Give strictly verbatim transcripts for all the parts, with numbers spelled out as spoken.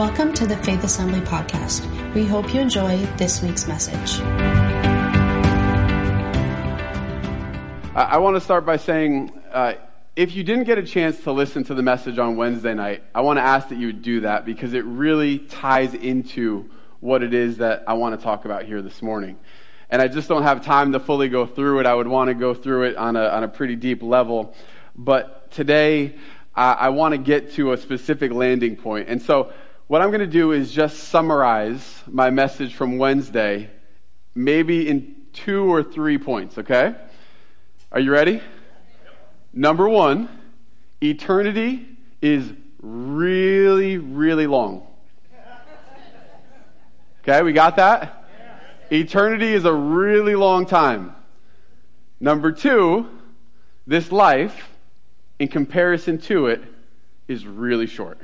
Welcome to the Faith Assembly Podcast. We hope you enjoy this week's message. I want to start by saying, uh, if you didn't get a chance to listen to the message on Wednesday night, I want to ask that you would do that because it really ties into what it is that I want to talk about here this morning. And I just don't have time to fully go through it. I would want to go through it on a on a pretty deep level. But today, I, I want to get to a specific landing point. And so what I'm going to do is just summarize my message from Wednesday, maybe in two or three points, okay? Are you ready? Number one, eternity is really, really long. Okay, we got that? Eternity is a really long time. Number two, this life, in comparison to it, is really short.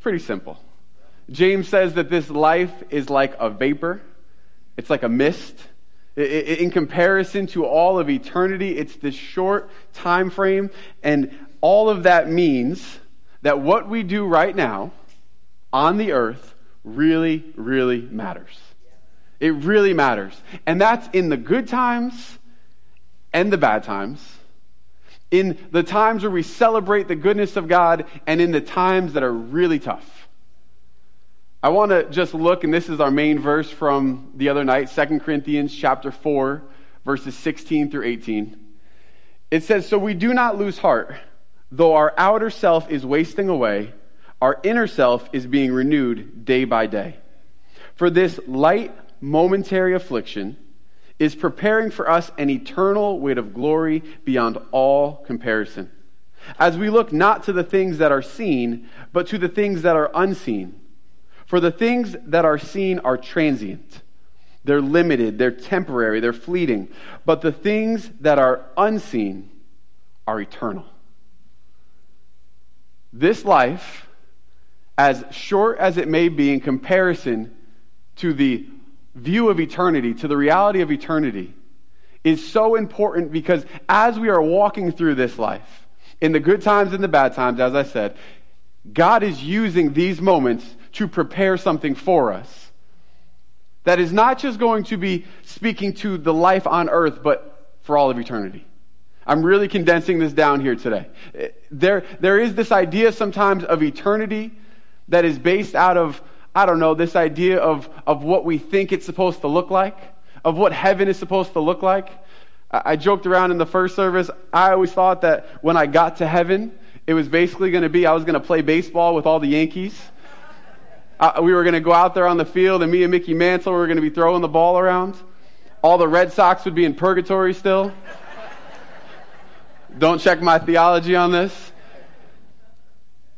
Pretty simple. James says that this life is like a vapor. It's like a mist. In comparison to all of eternity, it's this short time frame. And all of that means that what we do right now on the earth really, really matters. It really matters. And that's in the good times and the bad times, in the times where we celebrate the goodness of God, and in the times that are really tough. I want to just look, and this is our main verse from the other night, Second Corinthians chapter four, verses sixteen through eighteen. It says, "So we do not lose heart, though our outer self is wasting away, our inner self is being renewed day by day. For this light, momentary affliction is preparing for us an eternal weight of glory beyond all comparison, as we look not to the things that are seen, but to the things that are unseen. For the things that are seen are transient. They're limited, they're temporary, they're fleeting. But the things that are unseen are eternal." This life, as short as it may be in comparison to the view of eternity, to the reality of eternity, is so important because as we are walking through this life, in the good times and the bad times, as I said, God is using these moments to prepare something for us that is not just going to be speaking to the life on earth, but for all of eternity. I'm really condensing this down here today. There, there is this idea sometimes of eternity that is based out of, I don't know, this idea of, of what we think it's supposed to look like, of what heaven is supposed to look like. I, I joked around in the first service. I always thought that when I got to heaven, it was basically going to be, I was going to play baseball with all the Yankees. I, we were going to go out there on the field, and me and Mickey Mantle were going to be throwing the ball around. All the Red Sox would be in purgatory still. Don't check my theology on this.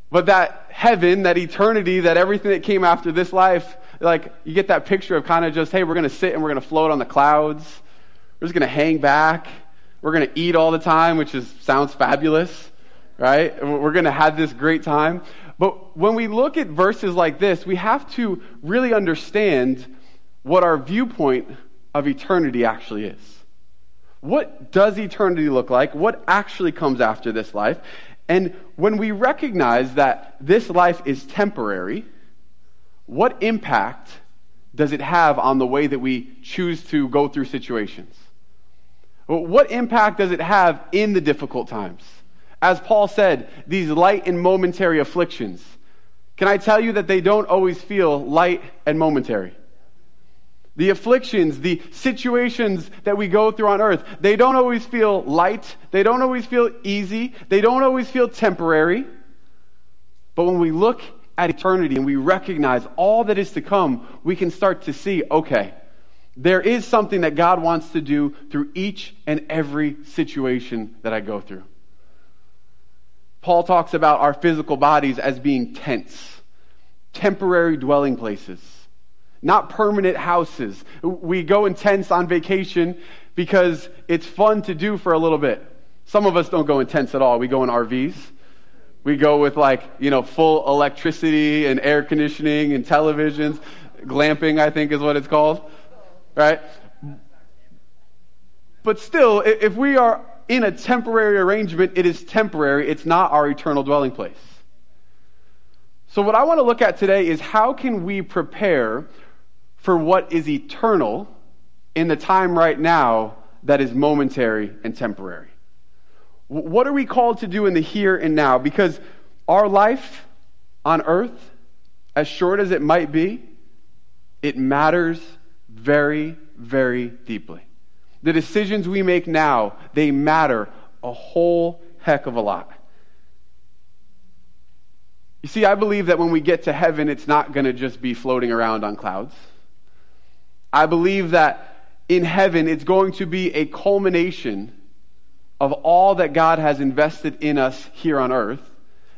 But that heaven, that eternity, that everything that came after this life, like you get that picture of kind of just, hey, we're going to sit and we're going to float on the clouds. We're just going to hang back. We're going to eat all the time, which is sounds fabulous, right? We're going to have this great time. But when we look at verses like this, we have to really understand what our viewpoint of eternity actually is. What does eternity look like? What actually comes after this life? And when we recognize that this life is temporary, what impact does it have on the way that we choose to go through situations? What impact does it have in the difficult times? As Paul said, these light and momentary afflictions, can I tell you that they don't always feel light and momentary? The afflictions, the situations that we go through on earth, they don't always feel light. They don't always feel easy. They don't always feel temporary. But when we look at eternity and we recognize all that is to come, we can start to see, okay, there is something that God wants to do through each and every situation that I go through. Paul talks about our physical bodies as being tents, temporary dwelling places. Not permanent houses. We go in tents on vacation because it's fun to do for a little bit. Some of us don't go in tents at all. We go in R Vs. We go with like, you know, full electricity and air conditioning and televisions. Glamping, I think, is what it's called. Right? But still, if we are in a temporary arrangement, it is temporary. It's not our eternal dwelling place. So what I want to look at today is how can we prepare for what is eternal in the time right now that is momentary and temporary. What are we called to do in the here and now? Because our life on earth, as short as it might be, it matters very, very deeply. The decisions we make now, they matter a whole heck of a lot. You see, I believe that when we get to heaven, it's not going to just be floating around on clouds. I believe that in heaven, it's going to be a culmination of all that God has invested in us here on earth,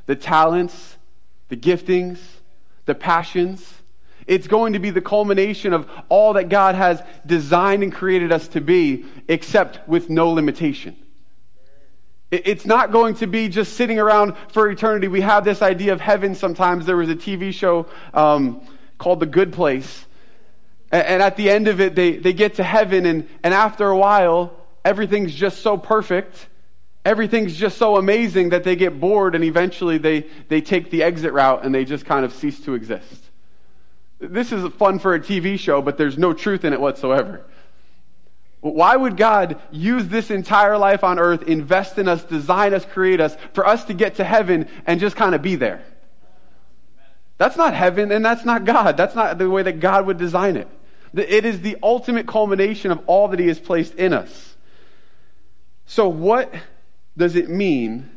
the talents, the giftings, the passions. It's going to be the culmination of all that God has designed and created us to be, except with no limitation. It's not going to be just sitting around for eternity. We have this idea of heaven sometimes. There was a T V show um, called The Good Place. And at the end of it, they, they get to heaven, and, and after a while, everything's just so perfect. Everything's just so amazing that they get bored, and eventually they, they take the exit route, and they just kind of cease to exist. This is fun for a T V show, but there's no truth in it whatsoever. Why would God use this entire life on earth, invest in us, design us, create us, for us to get to heaven and just kind of be there? That's not heaven, and that's not God. That's not the way that God would design it. It is the ultimate culmination of all that He has placed in us. So what does it mean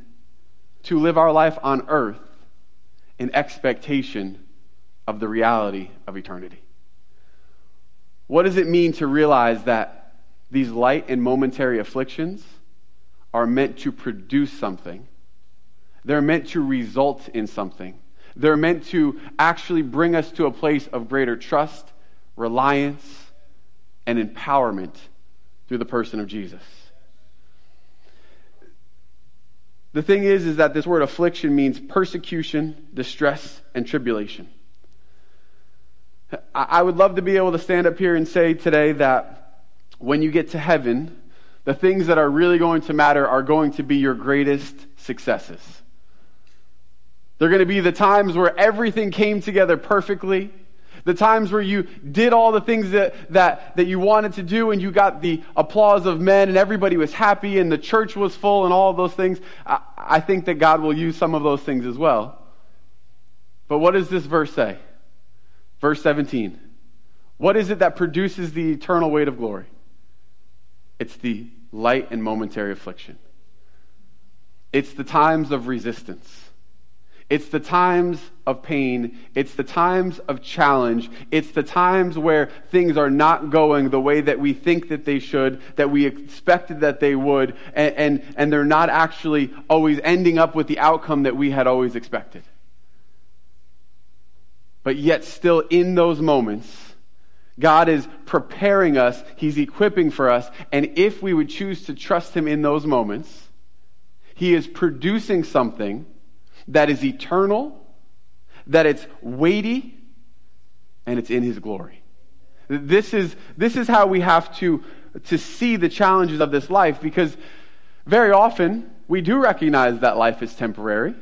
to live our life on earth in expectation of the reality of eternity? What does it mean to realize that these light and momentary afflictions are meant to produce something? They're meant to result in something. They're meant to actually bring us to a place of greater trust, reliance, and empowerment through the person of Jesus. The thing is, is that this word affliction means persecution, distress, and tribulation. I would love to be able to stand up here and say today that when you get to heaven, the things that are really going to matter are going to be your greatest successes. They're going to be the times where everything came together perfectly, the times where you did all the things that, that, that you wanted to do, and you got the applause of men, and everybody was happy, and the church was full, and all of those things. I, I think that God will use some of those things as well. But what does this verse say? Verse seventeen, what is it that produces the eternal weight of glory? It's the light and momentary affliction. It's the times of resistance. It's the times of pain. It's the times of challenge. It's the times where things are not going the way that we think that they should, that we expected that they would, and, and, and they're not actually always ending up with the outcome that we had always expected. But yet still in those moments, God is preparing us, He's equipping for us, and if we would choose to trust Him in those moments, He is producing something that is eternal, that it's weighty, and it's in His glory. This is, this is how we have to, to see the challenges of this life, because very often we do recognize that life is temporary.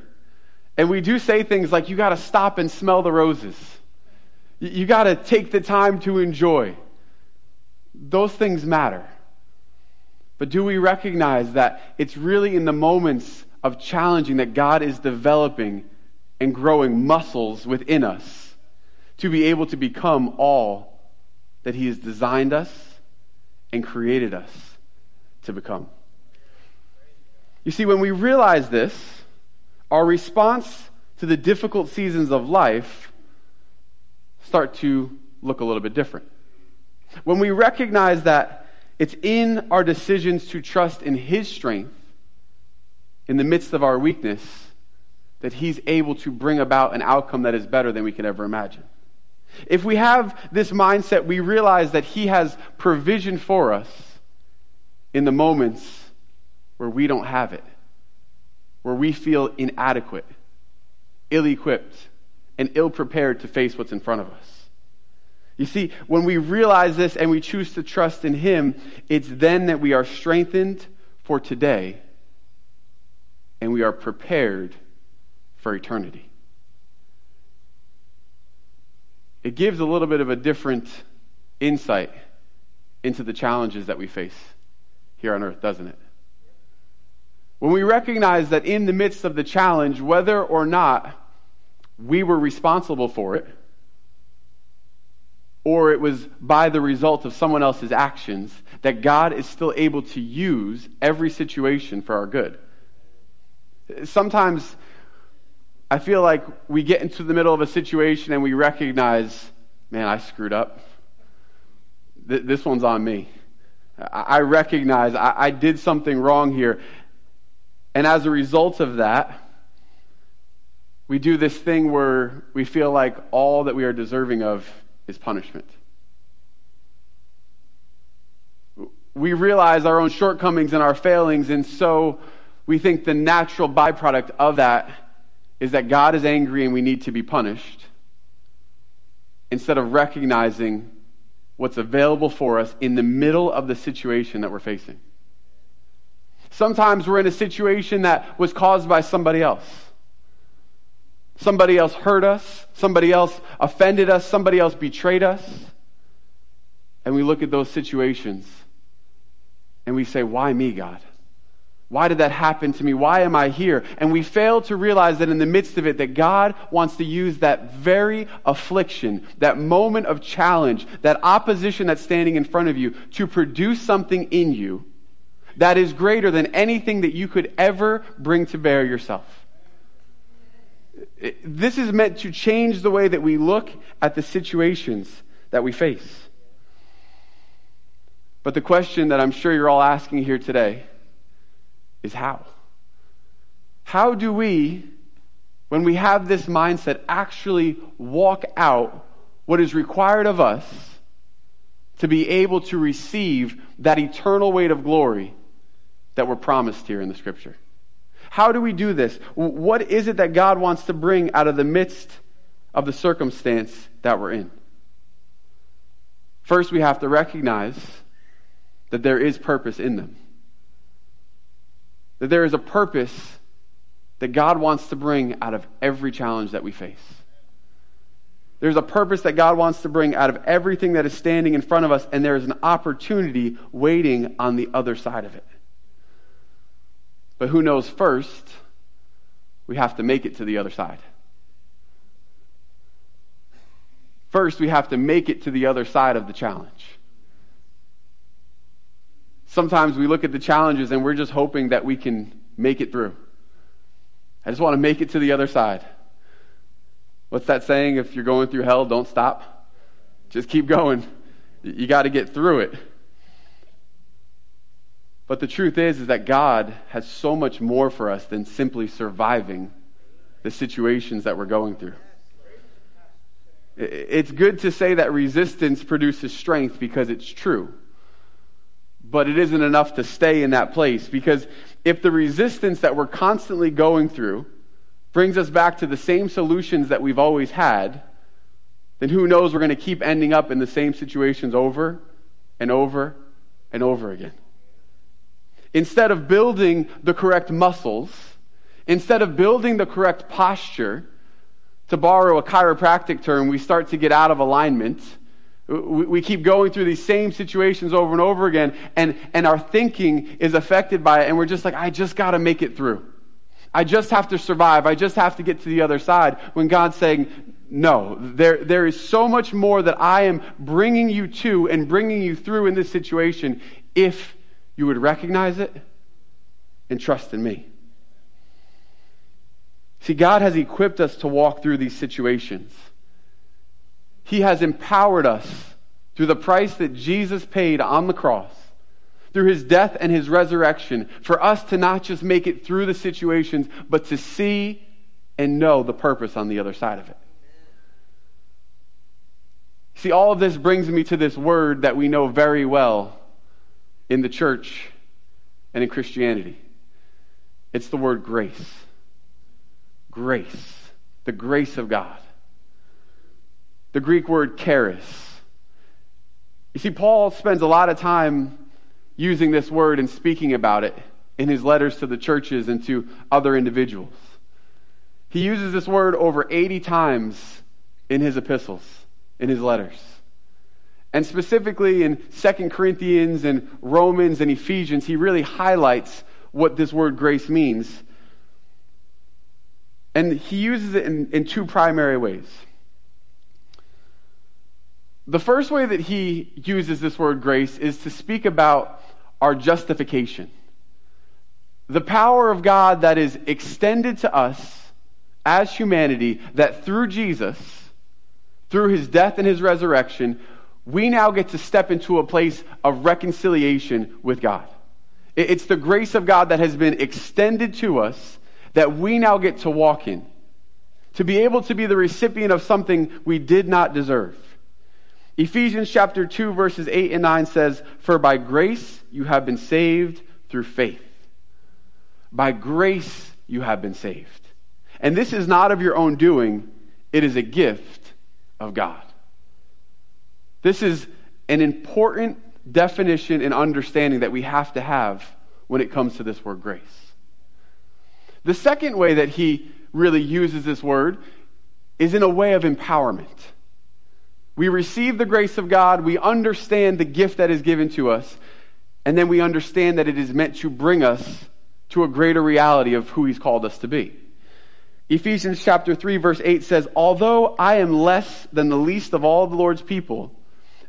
And we do say things like, you got to stop and smell the roses. You got to take the time to enjoy. Those things matter. But do we recognize that it's really in the moments of challenging that God is developing and growing muscles within us to be able to become all that He has designed us and created us to become? You see, when we realize this, our response to the difficult seasons of life start to look a little bit different. When we recognize that it's in our decisions to trust in His strength in the midst of our weakness that He's able to bring about an outcome that is better than we could ever imagine. If we have this mindset, we realize that He has provision for us in the moments where we don't have it, where we feel inadequate, ill-equipped, and ill-prepared to face what's in front of us. You see, when we realize this and we choose to trust in Him, it's then that we are strengthened for today and we are prepared for eternity. it gives a little bit of a different insight into the challenges that we face here on earth, doesn't it? When we recognize that in the midst of the challenge, whether or not we were responsible for it, or it was by the result of someone else's actions, that God is still able to use every situation for our good. Sometimes I feel like we get into the middle of a situation and we recognize, man, I screwed up. Th- this one's on me. I, I recognize I-, I did something wrong here. And as a result of that, we do this thing where we feel like all that we are deserving of is punishment. We realize our own shortcomings and our failings, and so we think the natural byproduct of that is that God is angry and we need to be punished, instead of recognizing what's available for us in the middle of the situation that we're facing. Sometimes we're in a situation that was caused by somebody else. Somebody else hurt us. Somebody else offended us. Somebody else betrayed us. And we look at those situations and we say, why me, God? Why did that happen to me? Why am I here? And we fail to realize that in the midst of it, that God wants to use that very affliction, that moment of challenge, that opposition that's standing in front of you, to produce something in you that is greater than anything that you could ever bring to bear yourself. This is meant to change the way that we look at the situations that we face. But the question that I'm sure you're all asking here today is how? How do we, when we have this mindset, actually walk out what is required of us to be able to receive that eternal weight of glory that we're promised here in the Scripture? How do we do this? What is it that God wants to bring out of the midst of the circumstance that we're in? First, we have to recognize that there is purpose in them. That there is a purpose that God wants to bring out of every challenge that we face. There's a purpose that God wants to bring out of everything that is standing in front of us, and there is an opportunity waiting on the other side of it. But who knows first, we have to make it to the other side. First, we have to make it to the other side of the challenge. Sometimes we look at the challenges and we're just hoping that we can make it through. I just want to make it to the other side. What's that saying? If you're going through hell, don't stop. Just keep going. You got to get through it. But the truth is, is that God has so much more for us than simply surviving the situations that we're going through. It's good to say that resistance produces strength, because it's true. But it isn't enough to stay in that place, because if the resistance that we're constantly going through brings us back to the same solutions that we've always had, then who knows, we're going to keep ending up in the same situations over and over and over again. Instead of building the correct muscles, instead of building the correct posture, to borrow a chiropractic term, we start to get out of alignment. We keep going through these same situations over and over again, and, and our thinking is affected by it, and we're just like, I just got to make it through. I just have to survive. I just have to get to the other side, when God's saying, no, there there is so much more that I am bringing you to and bringing you through in this situation, if you would recognize it and trust in me. See, God has equipped us to walk through these situations. He has empowered us through the price that Jesus paid on the cross, through his death and his resurrection, for us to not just make it through the situations, but to see and know the purpose on the other side of it. See, all of this brings me to this word that we know very well in the church and in Christianity. It's the word grace. Grace. The grace of God. The Greek word charis. You see, Paul spends a lot of time using this word and speaking about it in his letters to the churches and to other individuals. He uses this word over eighty times in his epistles. in his letters. And specifically in Second Corinthians and Romans and Ephesians, he really highlights what this word grace means. And he uses it in, in two primary ways. The first way that he uses this word grace is to speak about our justification. The power of God that is extended to us as humanity, that through Jesus, through his death and his resurrection, we now get to step into a place of reconciliation with God. It's the grace of God that has been extended to us that we now get to walk in, to be able to be the recipient of something we did not deserve. Ephesians chapter two, verses eight and nine says, "For by grace you have been saved through faith." By grace you have been saved. And this is not of your own doing. It is a gift of God. This is an important definition and understanding that we have to have when it comes to this word grace. The second way that he really uses this word is in a way of empowerment. We receive the grace of God, we understand the gift that is given to us, and then we understand that it is meant to bring us to a greater reality of who he's called us to be. Ephesians chapter three, verse eight says, "Although I am less than the least of all the Lord's people,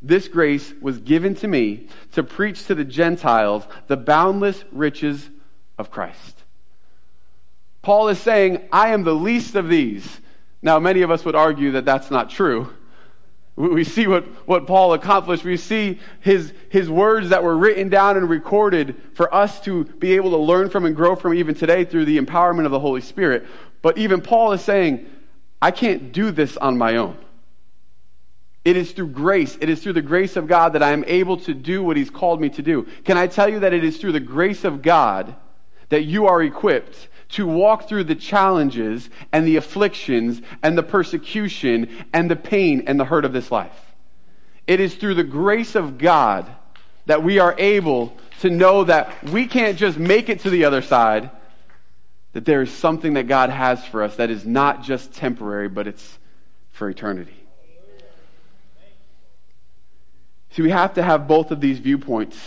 this grace was given to me to preach to the Gentiles the boundless riches of Christ." Paul is saying, I am the least of these. Now, many of us would argue that that's not true. We see what, what Paul accomplished. We see his, his words that were written down and recorded for us to be able to learn from and grow from even today through the empowerment of the Holy Spirit. But even Paul is saying, I can't do this on my own. It is through grace. It is through the grace of God that I am able to do what he's called me to do. Can I tell you that it is through the grace of God that you are equipped to walk through the challenges and the afflictions and the persecution and the pain and the hurt of this life? It is through the grace of God that we are able to know that we can't just make it to the other side, that there is something that God has for us that is not just temporary, but it's for eternity. See, we have to have both of these viewpoints.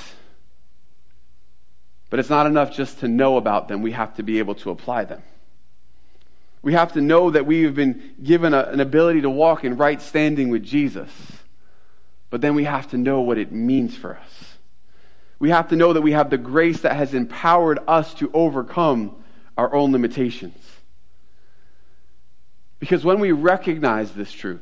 But it's not enough just to know about them. We have to be able to apply them. We have to know that we have been given a, an ability to walk in right standing with Jesus. But then we have to know what it means for us. We have to know that we have the grace that has empowered us to overcome our own limitations. Because when we recognize this truth,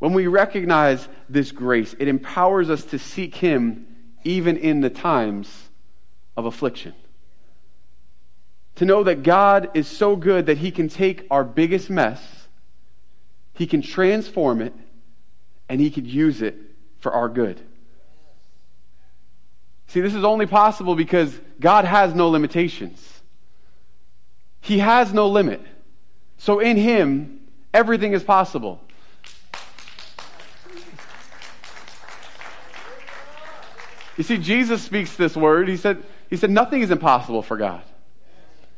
when we recognize this grace, it empowers us to seek him even in the times of affliction. To know that God is so good that he can take our biggest mess, he can transform it, and he could use it for our good. See, this is only possible because God has no limitations. He has no limit. So in him, everything is possible. You see, Jesus speaks this word. He said, he said, nothing is impossible for God.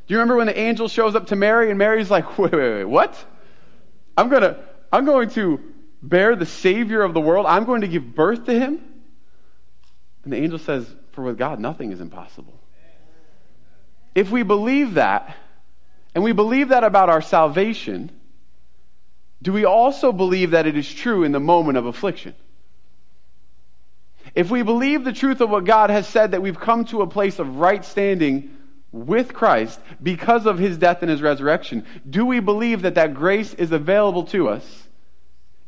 Do you remember when the angel shows up to Mary and Mary's like, wait, wait, wait, what? I'm gonna, I'm going to bear the Savior of the world. I'm going to give birth to him. And the angel says, for with God, nothing is impossible. If we believe that, and we believe that about our salvation, do we also believe that it is true in the moment of affliction? If we believe the truth of what God has said, that we've come to a place of right standing with Christ because of his death and his resurrection, do we believe that that grace is available to us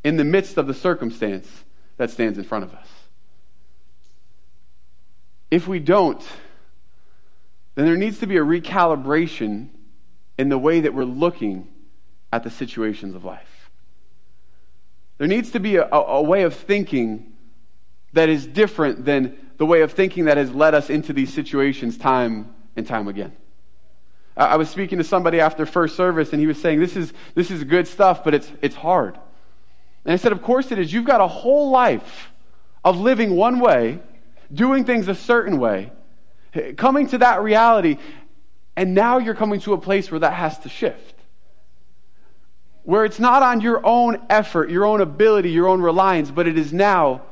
in the midst of the circumstance that stands in front of us? If we don't, then there needs to be a recalibration in the way that we're looking at the situations of life. There needs to be a, a way of thinking that is different than the way of thinking that has led us into these situations time and time again. I, I was speaking to somebody after first service, and he was saying, this is this is good stuff, but it's it's hard. And I said, of course it is. You've got a whole life of living one way, doing things a certain way, coming to that reality. And now you're coming to a place where that has to shift. where it's not on your own effort, your own ability, your own reliance, but it is now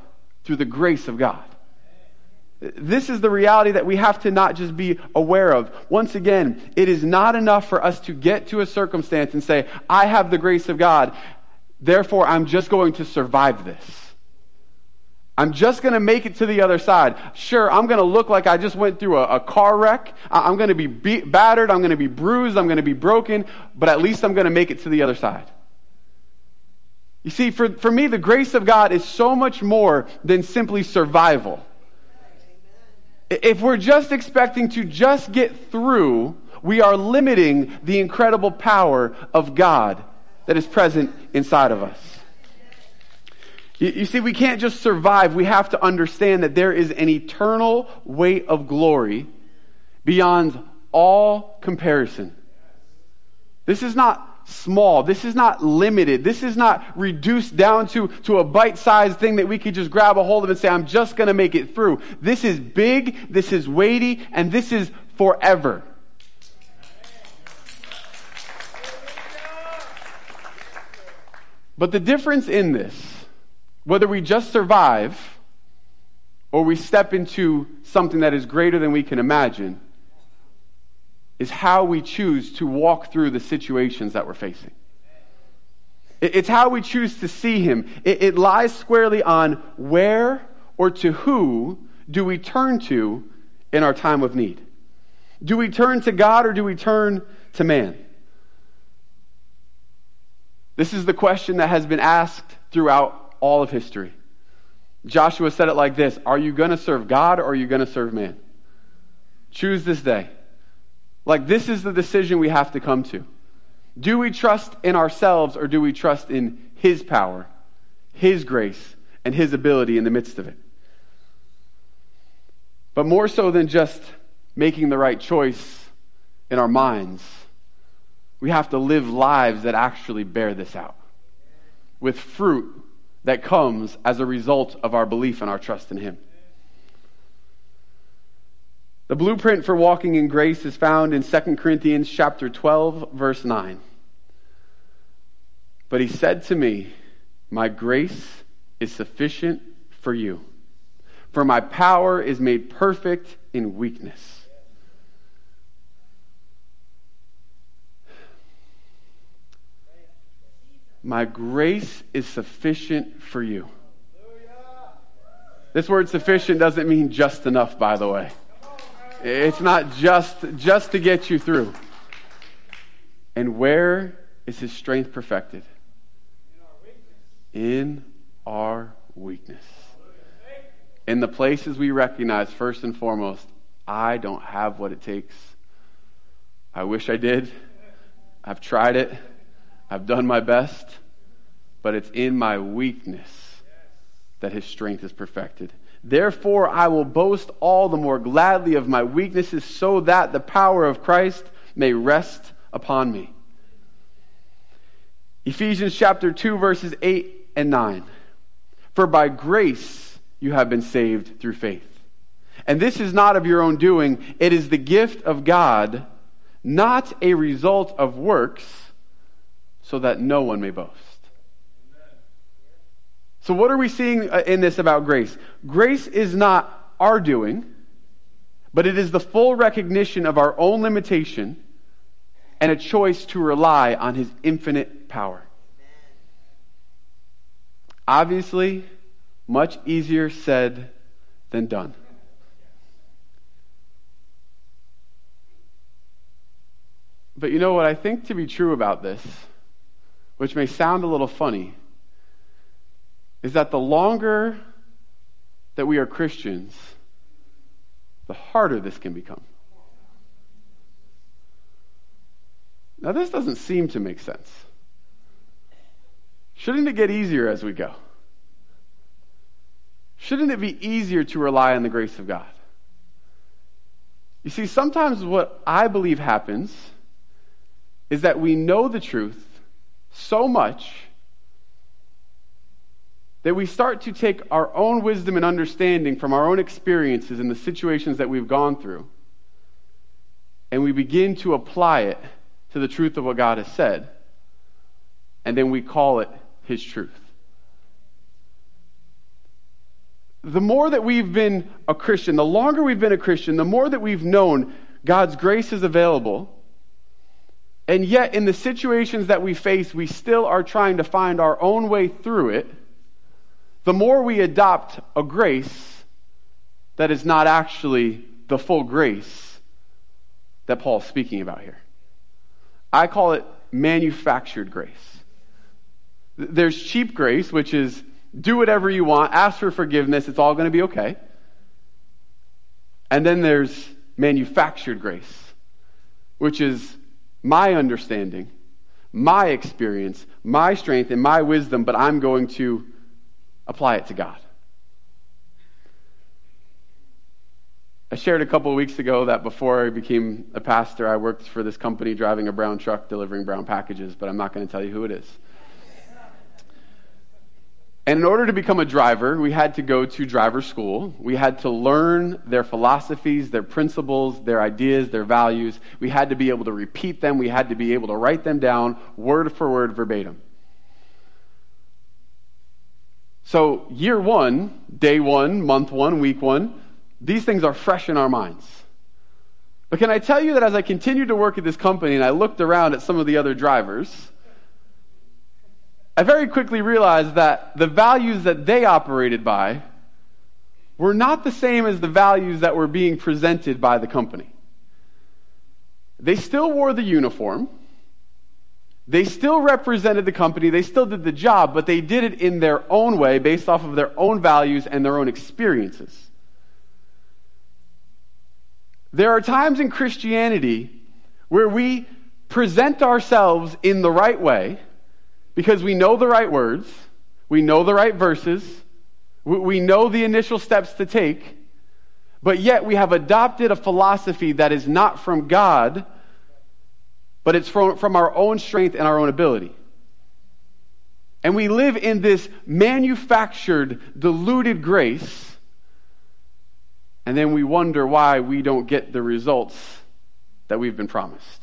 through the grace of God. This is the reality that we have to not just be aware of. Once again, it is not enough for us to get to a circumstance and say, I have the grace of God, therefore I'm just going to survive this. I'm just going to make it to the other side. Sure, I'm going to look like I just went through a, a car wreck. I'm going to be beat, battered. I'm going to be bruised. I'm going to be broken. But at least I'm going to make it to the other side. You see, for, for me, the grace of God is so much more than simply survival. If we're just expecting to just get through, we are limiting the incredible power of God that is present inside of us. You see, we can't just survive. We have to understand that there is an eternal weight of glory beyond all comparison. This is not small. This is not limited. This is not reduced down to, to a bite-sized thing that we could just grab a hold of and say, I'm just going to make it through. This is big, this is weighty, and this is forever. But the difference in this, whether we just survive or we step into something that is greater than we can imagine, is how we choose to walk through the situations that we're facing. It's how we choose to see Him. It lies squarely on where or to who do we turn to in our time of need. Do we turn to God or do we turn to man? This is the question that has been asked throughout all of history. Joshua said it like this: are you going to serve God or are you going to serve man? Choose this day. Like, this is the decision we have to come to. Do we trust in ourselves or do we trust in His power, His grace, and His ability in the midst of it? But more so than just making the right choice in our minds, we have to live lives that actually bear this out with fruit that comes as a result of our belief and our trust in Him. The blueprint for walking in grace is found in Second Corinthians chapter twelve, verse nine. But He said to me, my grace is sufficient for you, for my power is made perfect in weakness. My grace is sufficient for you. This word sufficient doesn't mean just enough, by the way. It's not just, just to get you through. And where is His strength perfected? In our weakness. In the places we recognize, first and foremost, I don't have what it takes. I wish I did. I've tried it. I've done my best, but it's in my weakness that His strength is perfected. Therefore, I will boast all the more gladly of my weaknesses, so that the power of Christ may rest upon me. Ephesians chapter two, verses eight and nine. For by grace you have been saved through faith. And this is not of your own doing. It is the gift of God, not a result of works, so that no one may boast. So what are we seeing in this about grace? Grace is not our doing, but it is the full recognition of our own limitation and a choice to rely on His infinite power. Obviously, much easier said than done. But you know what I think to be true about this, which may sound a little funny, is that the longer that we are Christians, the harder this can become. Now, this doesn't seem to make sense. Shouldn't it get easier as we go? Shouldn't it be easier to rely on the grace of God? You see, sometimes what I believe happens is that we know the truth so much that we start to take our own wisdom and understanding from our own experiences and the situations that we've gone through, and we begin to apply it to the truth of what God has said, and then we call it his truth. The more that we've been a Christian, the longer we've been a Christian, the more that we've known God's grace is available, and yet in the situations that we face, we still are trying to find our own way through it, the more we adopt a grace that is not actually the full grace that Paul's speaking about here. I call it manufactured grace. There's cheap grace, which is do whatever you want, ask for forgiveness, it's all going to be okay. And then there's manufactured grace, which is my understanding, my experience, my strength, and my wisdom, but I'm going to apply it to God. I shared a couple of weeks ago that before I became a pastor, I worked for this company driving a brown truck, delivering brown packages, but I'm not going to tell you who it is. And in order to become a driver, we had to go to driver school. We had to learn their philosophies, their principles, their ideas, their values. We had to be able to repeat them. We had to be able to write them down word for word, verbatim. So year one, day one, month one, week one, these things are fresh in our minds. But can I tell you that as I continued to work at this company and I looked around at some of the other drivers, I very quickly realized that the values that they operated by were not the same as the values that were being presented by the company. They still wore the uniform. They still represented the company. They still did the job, but they did it in their own way based off of their own values and their own experiences. There are times in Christianity where we present ourselves in the right way because we know the right words, we know the right verses, we know the initial steps to take, but yet we have adopted a philosophy that is not from God, but it's from, from our own strength and our own ability. And we live in this manufactured, diluted grace, and then we wonder why we don't get the results that we've been promised.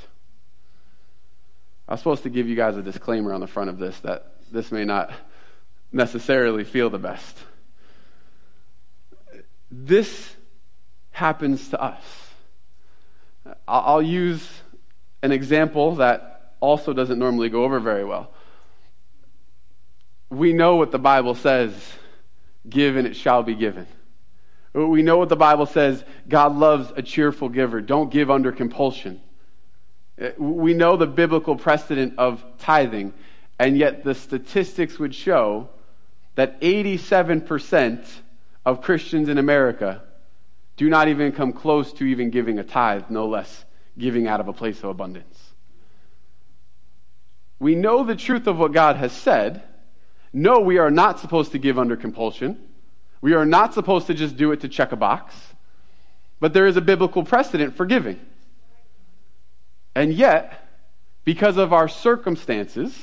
I was supposed to give you guys a disclaimer on the front of this that this may not necessarily feel the best. This happens to us. I'll use an example that also doesn't normally go over very well. We know what the Bible says, give and it shall be given. We know what the Bible says, God loves a cheerful giver. Don't give under compulsion. We know the biblical precedent of tithing, and yet the statistics would show that eighty-seven percent of Christians in America do not even come close to even giving a tithe, no less giving out of a place of abundance. We know the truth of what God has said. No, we are not supposed to give under compulsion. We are not supposed to just do it to check a box. But there is a biblical precedent for giving. And yet, because of our circumstances,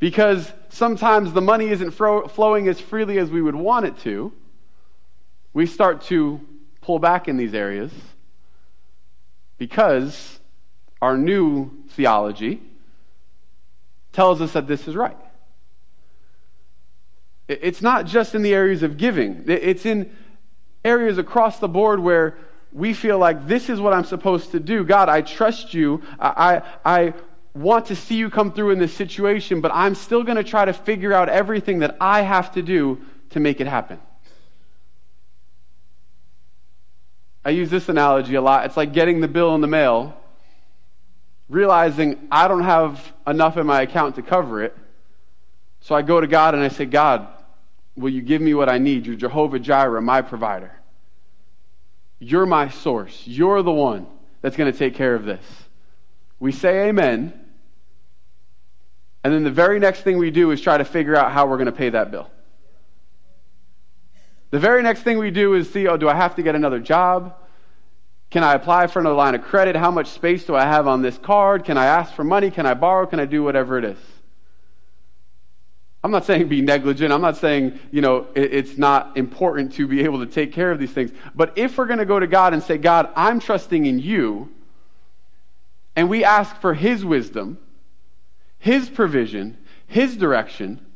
because sometimes the money isn't fro- flowing as freely as we would want it to, we start to pull back in these areas because our new theology tells us that this is right. It's not just in the areas of giving. It's in areas across the board where we feel like this is what I'm supposed to do. God, I trust you. I, I want to see you come through in this situation, but I'm still going to try to figure out everything that I have to do to make it happen. I use this analogy a lot. It's like getting the bill in the mail, realizing I don't have enough in my account to cover it. So I go to God and I say, God, will you give me what I need? You're Jehovah Jireh, my provider. You're my source. You're the one that's going to take care of this. We say amen. And then the very next thing we do is try to figure out how we're going to pay that bill. The very next thing we do is see, oh, do I have to get another job? Can I apply for another line of credit? How much space do I have on this card? Can I ask for money? Can I borrow? Can I do whatever it is? I'm not saying be negligent. I'm not saying, you know, it's not important to be able to take care of these things. But if we're going to go to God and say, God, I'm trusting in you, and we ask for his wisdom, his provision, his direction,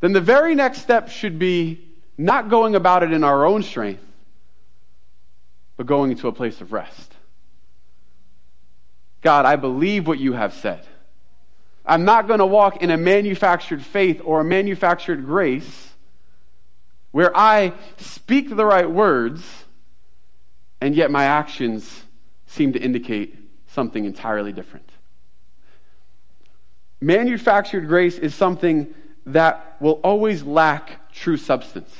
then the very next step should be not going about it in our own strength, but going into a place of rest. God, I believe what you have said. I'm not going to walk in a manufactured faith or a manufactured grace where I speak the right words and yet my actions seem to indicate something entirely different. Manufactured grace is something that will always lack true substance.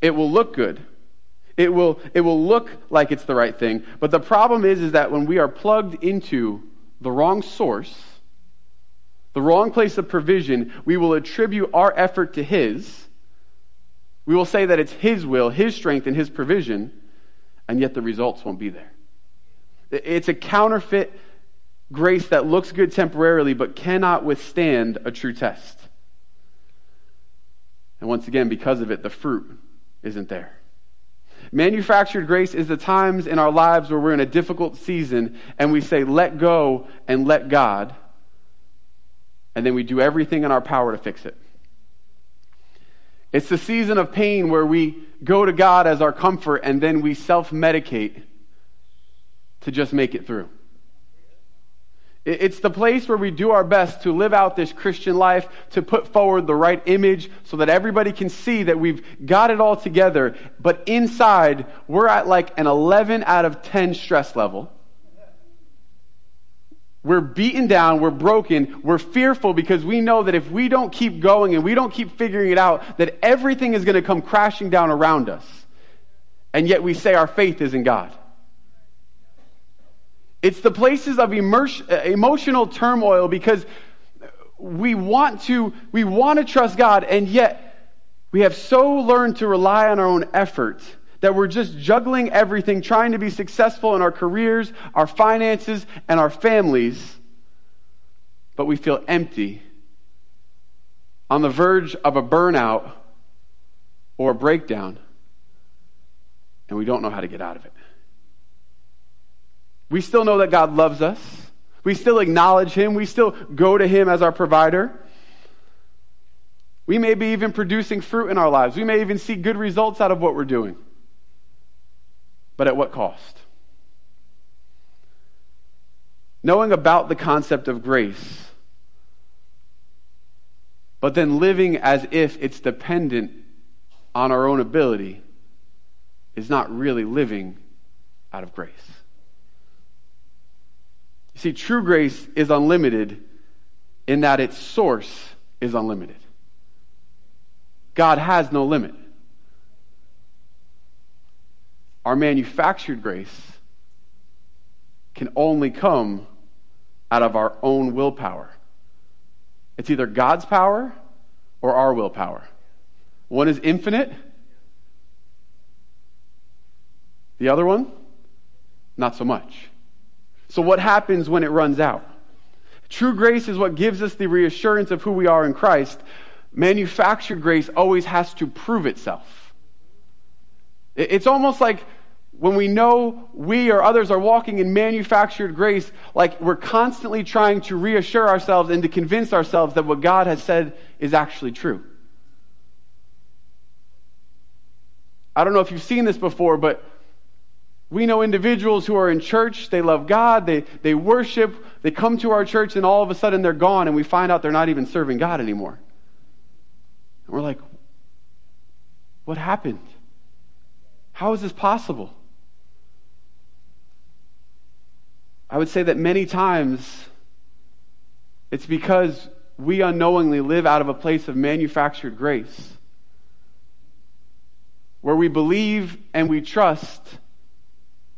It will look good. It will, it will look like it's the right thing. But the problem is, is that when we are plugged into the wrong source, the wrong place of provision, we will attribute our effort to his. We will say that it's his will, his strength, and his provision, and yet the results won't be there. It's a counterfeit grace that looks good temporarily but cannot withstand a true test. And once again, because of it, the fruit isn't there. Manufactured grace is the times in our lives where we're in a difficult season and we say, let go and let God, and then we do everything in our power to fix it. It's the season of pain where we go to God as our comfort and then we self-medicate to just make it through. It's the place where we do our best to live out this Christian life, to put forward the right image so that everybody can see that we've got it all together, but inside we're at like an eleven out of ten stress level. We're beaten down, we're broken, we're fearful because we know that if we don't keep going and we don't keep figuring it out, that everything is going to come crashing down around us. And yet we say our faith is in God. It's the places of emotional turmoil because we want to we want to trust God, and yet we have so learned to rely on our own effort that we're just juggling everything, trying to be successful in our careers, our finances, and our families, but we feel empty, on the verge of a burnout or a breakdown, and we don't know how to get out of it. We still know that God loves us. We still acknowledge him. We still go to him as our provider. We may be even producing fruit in our lives. We may even see good results out of what we're doing. But at what cost? Knowing about the concept of grace, but then living as if it's dependent on our own ability, is not really living out of grace. See, true grace is unlimited in that its source is unlimited. God has no limit. Our manufactured grace can only come out of our own willpower. It's either God's power or our willpower. One is infinite. The other one, not so much. So what happens when it runs out? True grace is what gives us the reassurance of who we are in Christ. Manufactured grace always has to prove itself. It's almost like when we know we or others are walking in manufactured grace, like we're constantly trying to reassure ourselves and to convince ourselves that what God has said is actually true. I don't know if you've seen this before, but we know individuals who are in church, they love God, they, they worship, they come to our church, and all of a sudden they're gone, and we find out they're not even serving God anymore. And we're like, what happened? How is this possible? I would say that many times it's because we unknowingly live out of a place of manufactured grace, where we believe and we trust,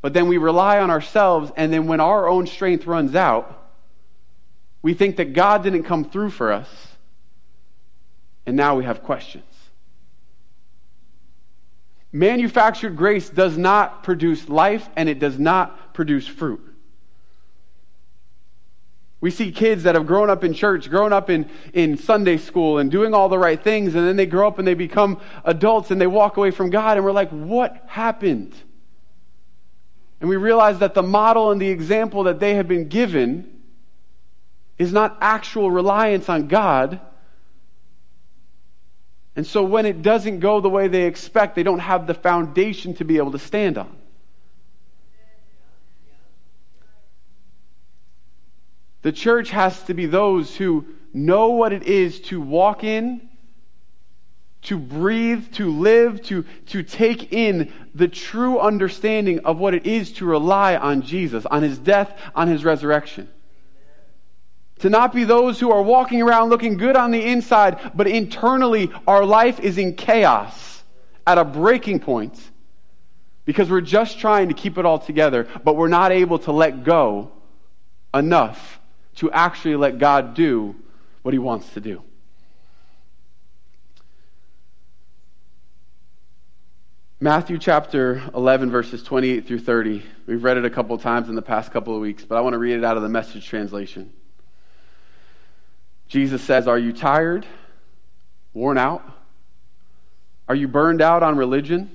but then we rely on ourselves, and then when our own strength runs out, we think that God didn't come through for us, and now we have questions. Manufactured grace does not produce life, and it does not produce fruit. We see kids that have grown up in church, grown up in, in Sunday school, and doing all the right things, and then they grow up and they become adults, and they walk away from God, and we're like, what happened? And we realize that the model and the example that they have been given is not actual reliance on God. And so when it doesn't go the way they expect, they don't have the foundation to be able to stand on. The church has to be those who know what it is to walk in, to breathe, to live, to, to take in the true understanding of what it is to rely on Jesus, on His death, on His resurrection. To not be those who are walking around looking good on the inside, but internally our life is in chaos at a breaking point because we're just trying to keep it all together, but we're not able to let go enough to actually let God do what He wants to do. Matthew chapter eleven, verses twenty-eight through thirty. We've read it a couple of times in the past couple of weeks, but I want to read it out of the Message translation. Jesus says, "Are you tired? Worn out? Are you burned out on religion?"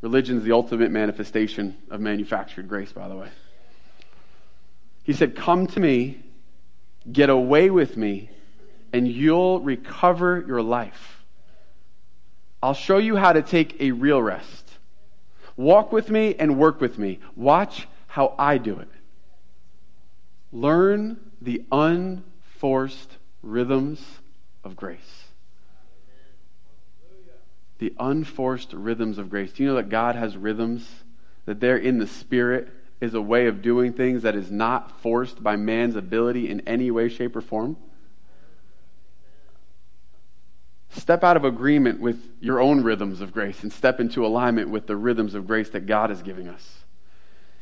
Religion's the ultimate manifestation of manufactured grace, by the way. He said, "Come to me, get away with me, and you'll recover your life. I'll show you how to take a real rest. Walk with me and work with me. Watch how I do it. Learn the unforced rhythms of grace." The unforced rhythms of grace. Do you know that God has rhythms? That they're in the Spirit is a way of doing things that is not forced by man's ability in any way, shape, or form? Step out of agreement with your own rhythms of grace and step into alignment with the rhythms of grace that God is giving us.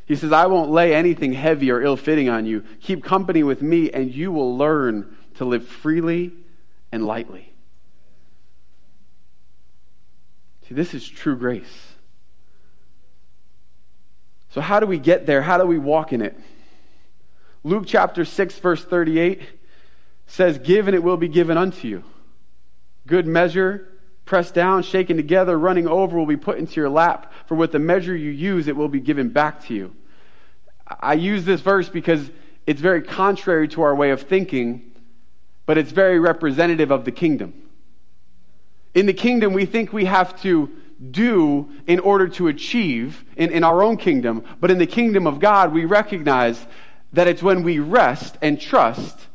He says, "I won't lay anything heavy or ill-fitting on you. Keep company with me and you will learn to live freely and lightly." See, this is true grace. So how do we get there? How do we walk in it? Luke chapter six, verse thirty-eight says, "Give and it will be given unto you. Good measure, pressed down, shaken together, running over will be put into your lap. For with the measure you use, it will be given back to you." I use this verse because it's very contrary to our way of thinking, but it's very representative of the kingdom. In the kingdom, we think we have to do in order to achieve in, in our own kingdom. But in the kingdom of God, we recognize that it's when we rest and trust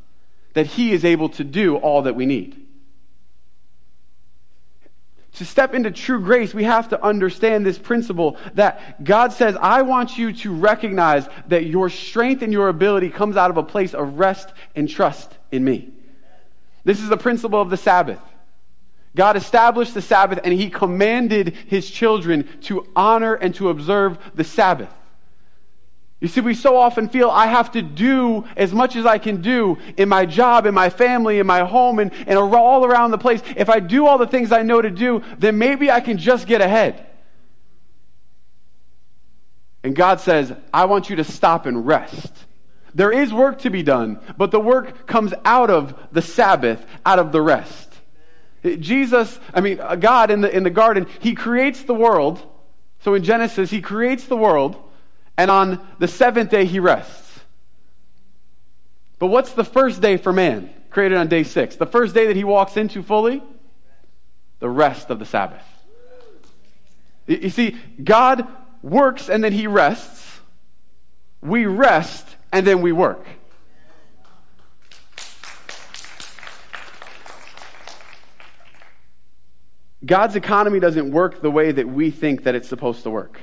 that He is able to do all that we need. To step into true grace, we have to understand this principle that God says, "I want you to recognize that your strength and your ability comes out of a place of rest and trust in me." This is the principle of the Sabbath. God established the Sabbath and He commanded His children to honor and to observe the Sabbath. You see, we so often feel I have to do as much as I can do in my job, in my family, in my home, and, and all around the place. If I do all the things I know to do, then maybe I can just get ahead. And God says, "I want you to stop and rest." There is work to be done, but the work comes out of the Sabbath, out of the rest. Jesus, I mean, God in the in the garden, He creates the world. So in Genesis, He creates the world, and on the seventh day He rests. But what's the first day for man, created on day six? The first day that he walks into fully? The rest of the Sabbath. You see, God works and then He rests. We rest and then we work. God's economy doesn't work the way that we think that it's supposed to work.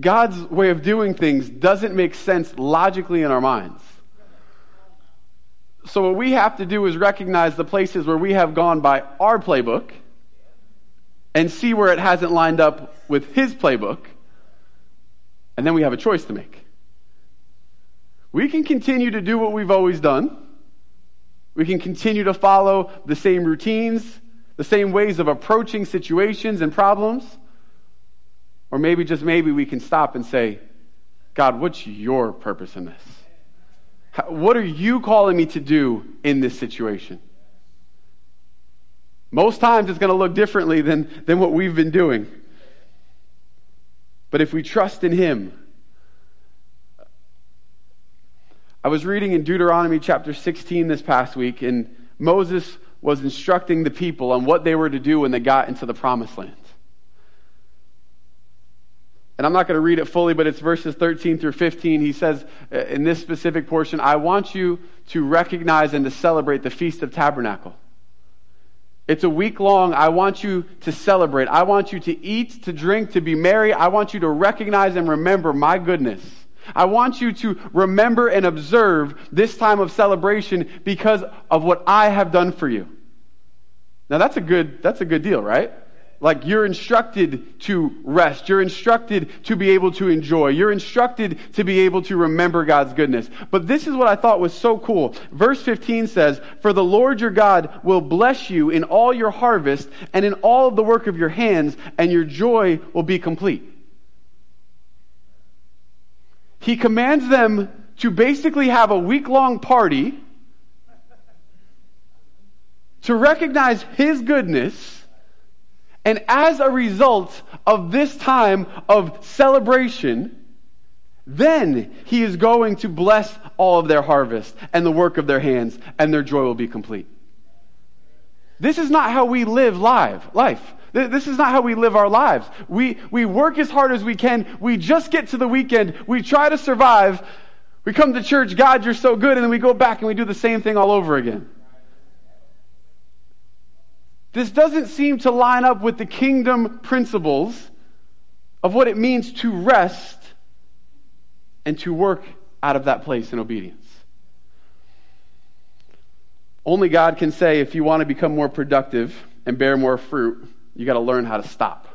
God's way of doing things doesn't make sense logically in our minds. So what we have to do is recognize the places where we have gone by our playbook and see where it hasn't lined up with His playbook, and then we have a choice to make. We can continue to do what we've always done. We can continue to follow the same routines, the same ways of approaching situations and problems. Or maybe, just maybe, we can stop and say, "God, what's your purpose in this? What are you calling me to do in this situation?" Most times it's going to look differently than, than what we've been doing. But if we trust in Him, I was reading in Deuteronomy chapter sixteen this past week, and Moses was instructing the people on what they were to do when they got into the promised land. And I'm not going to read it fully, but it's verses thirteen through fifteen. He says in this specific portion, I want you to recognize and to celebrate the Feast of Tabernacle. It's a week long. I want you to celebrate. I want you to eat, to drink, to be merry. I want you to recognize and remember my goodness. I want you to remember and observe this time of celebration because of what I have done for you. Now that's a good, that's a good deal, right? Like, you're instructed to rest. You're instructed to be able to enjoy. You're instructed to be able to remember God's goodness. But this is what I thought was so cool. Verse fifteen says, for the Lord your God will bless you in all your harvest and in all of the work of your hands, and your joy will be complete. He commands them to basically have a week-long party to recognize his goodness. And as a result of this time of celebration, then he is going to bless all of their harvest and the work of their hands, and their joy will be complete. This is not how we live live, life. This is not how we live our lives. We, we work as hard as we can. We just get to the weekend. We try to survive. We come to church, God, you're so good. And then we go back and we do the same thing all over again. This doesn't seem to line up with the kingdom principles of what it means to rest and to work out of that place in obedience. Only God can say, if you want to become more productive and bear more fruit, you got to learn how to stop.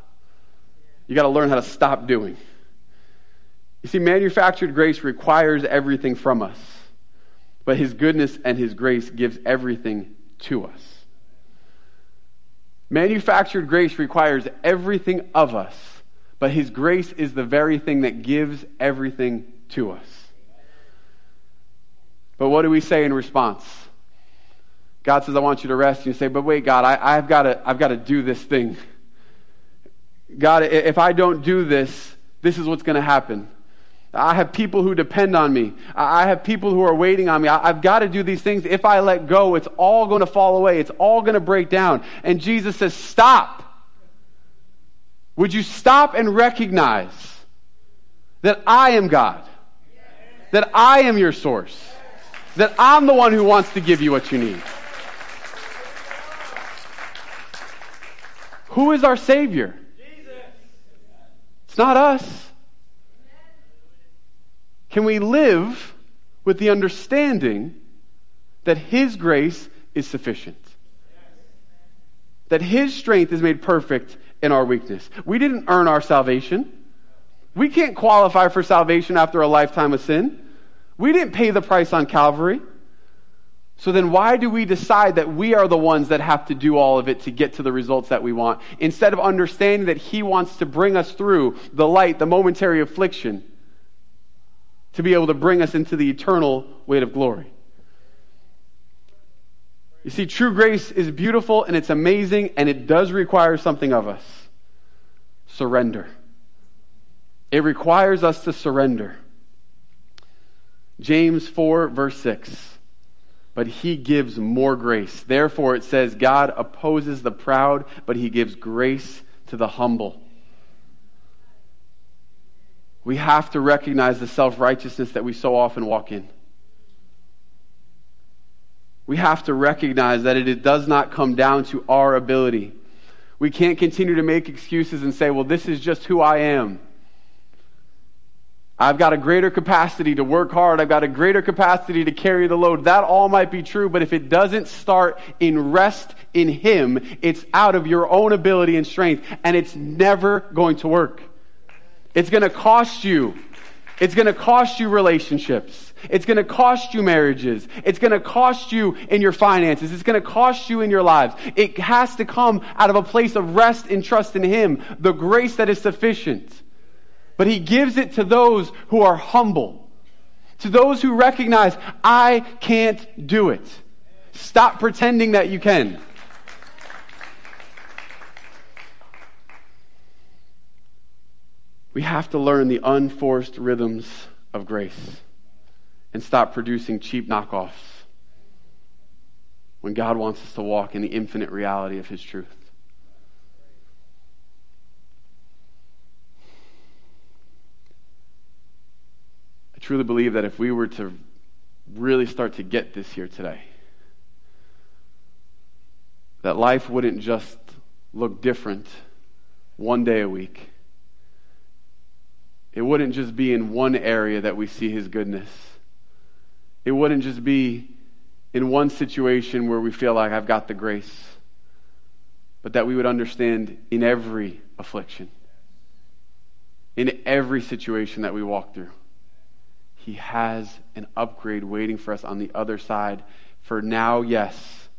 You got to learn how to stop doing. You see, manufactured grace requires everything from us, but his goodness and his grace gives everything to us. Manufactured grace requires everything of us, but his grace is the very thing that gives everything to us. But what do we say in response? God says, I want you to rest. You say, but wait, God, I, I've got to, I've got to do this thing. God, if I don't do this, this is what's going to happen. I have people who depend on me. I have people who are waiting on me. I've got to do these things. If I let go, it's all going to fall away. It's all going to break down. And Jesus says, stop. Would you stop and recognize that I am God? That I am your source? That I'm the one who wants to give you what you need? Who is our Savior? It's not us. Can we live with the understanding that his grace is sufficient? That his strength is made perfect in our weakness. We didn't earn our salvation. We can't qualify for salvation after a lifetime of sin. We didn't pay the price on Calvary. So then why do we decide that we are the ones that have to do all of it to get to the results that we want, instead of understanding that he wants to bring us through the light, the momentary affliction, to be able to bring us into the eternal weight of glory? You see, true grace is beautiful and it's amazing, and it does require something of us. Surrender. It requires us to surrender. James four, verse six. But he gives more grace. Therefore it says, God opposes the proud, but he gives grace to the humble. We have to recognize the self-righteousness that we so often walk in. We have to recognize that it does not come down to our ability. We can't continue to make excuses and say, well, this is just who I am. I've got a greater capacity to work hard. I've got a greater capacity to carry the load. That all might be true, but if it doesn't start in rest in him, it's out of your own ability and strength, and it's never going to work. It's going to cost you. It's going to cost you relationships. It's going to cost you marriages. It's going to cost you in your finances. It's going to cost you in your lives. It has to come out of a place of rest and trust in him, the grace that is sufficient. But he gives it to those who are humble, to those who recognize, I can't do it. Stop pretending that you can. We have to learn the unforced rhythms of grace. and stop producing cheap knockoffs when God wants us to walk in the infinite reality of his truth. I truly believe that if we were to really start to get this here today, that life wouldn't just look different one day a week. It wouldn't just be in one area that we see his goodness. It wouldn't just be in one situation where we feel like I've got the grace, but that we would understand in every affliction, in every situation that we walk through, he has an upgrade waiting for us on the other side for now, yes,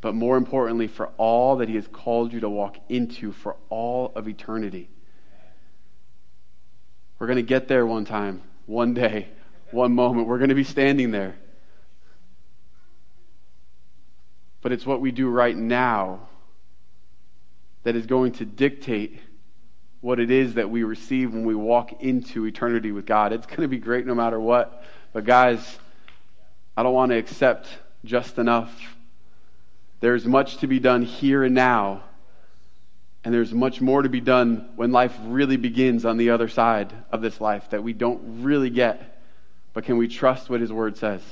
but more importantly, for all that he has called you to walk into for all of eternity. We're going to get there one time, one day, one moment. We're going to be standing there. But it's what we do right now that is going to dictate what it is that we receive when we walk into eternity with God. It's going to be great no matter what. But guys, I don't want to accept just enough. There's much to be done here and now, and there's much more to be done when life really begins on the other side of this life that we don't really get. But can we trust what his word says?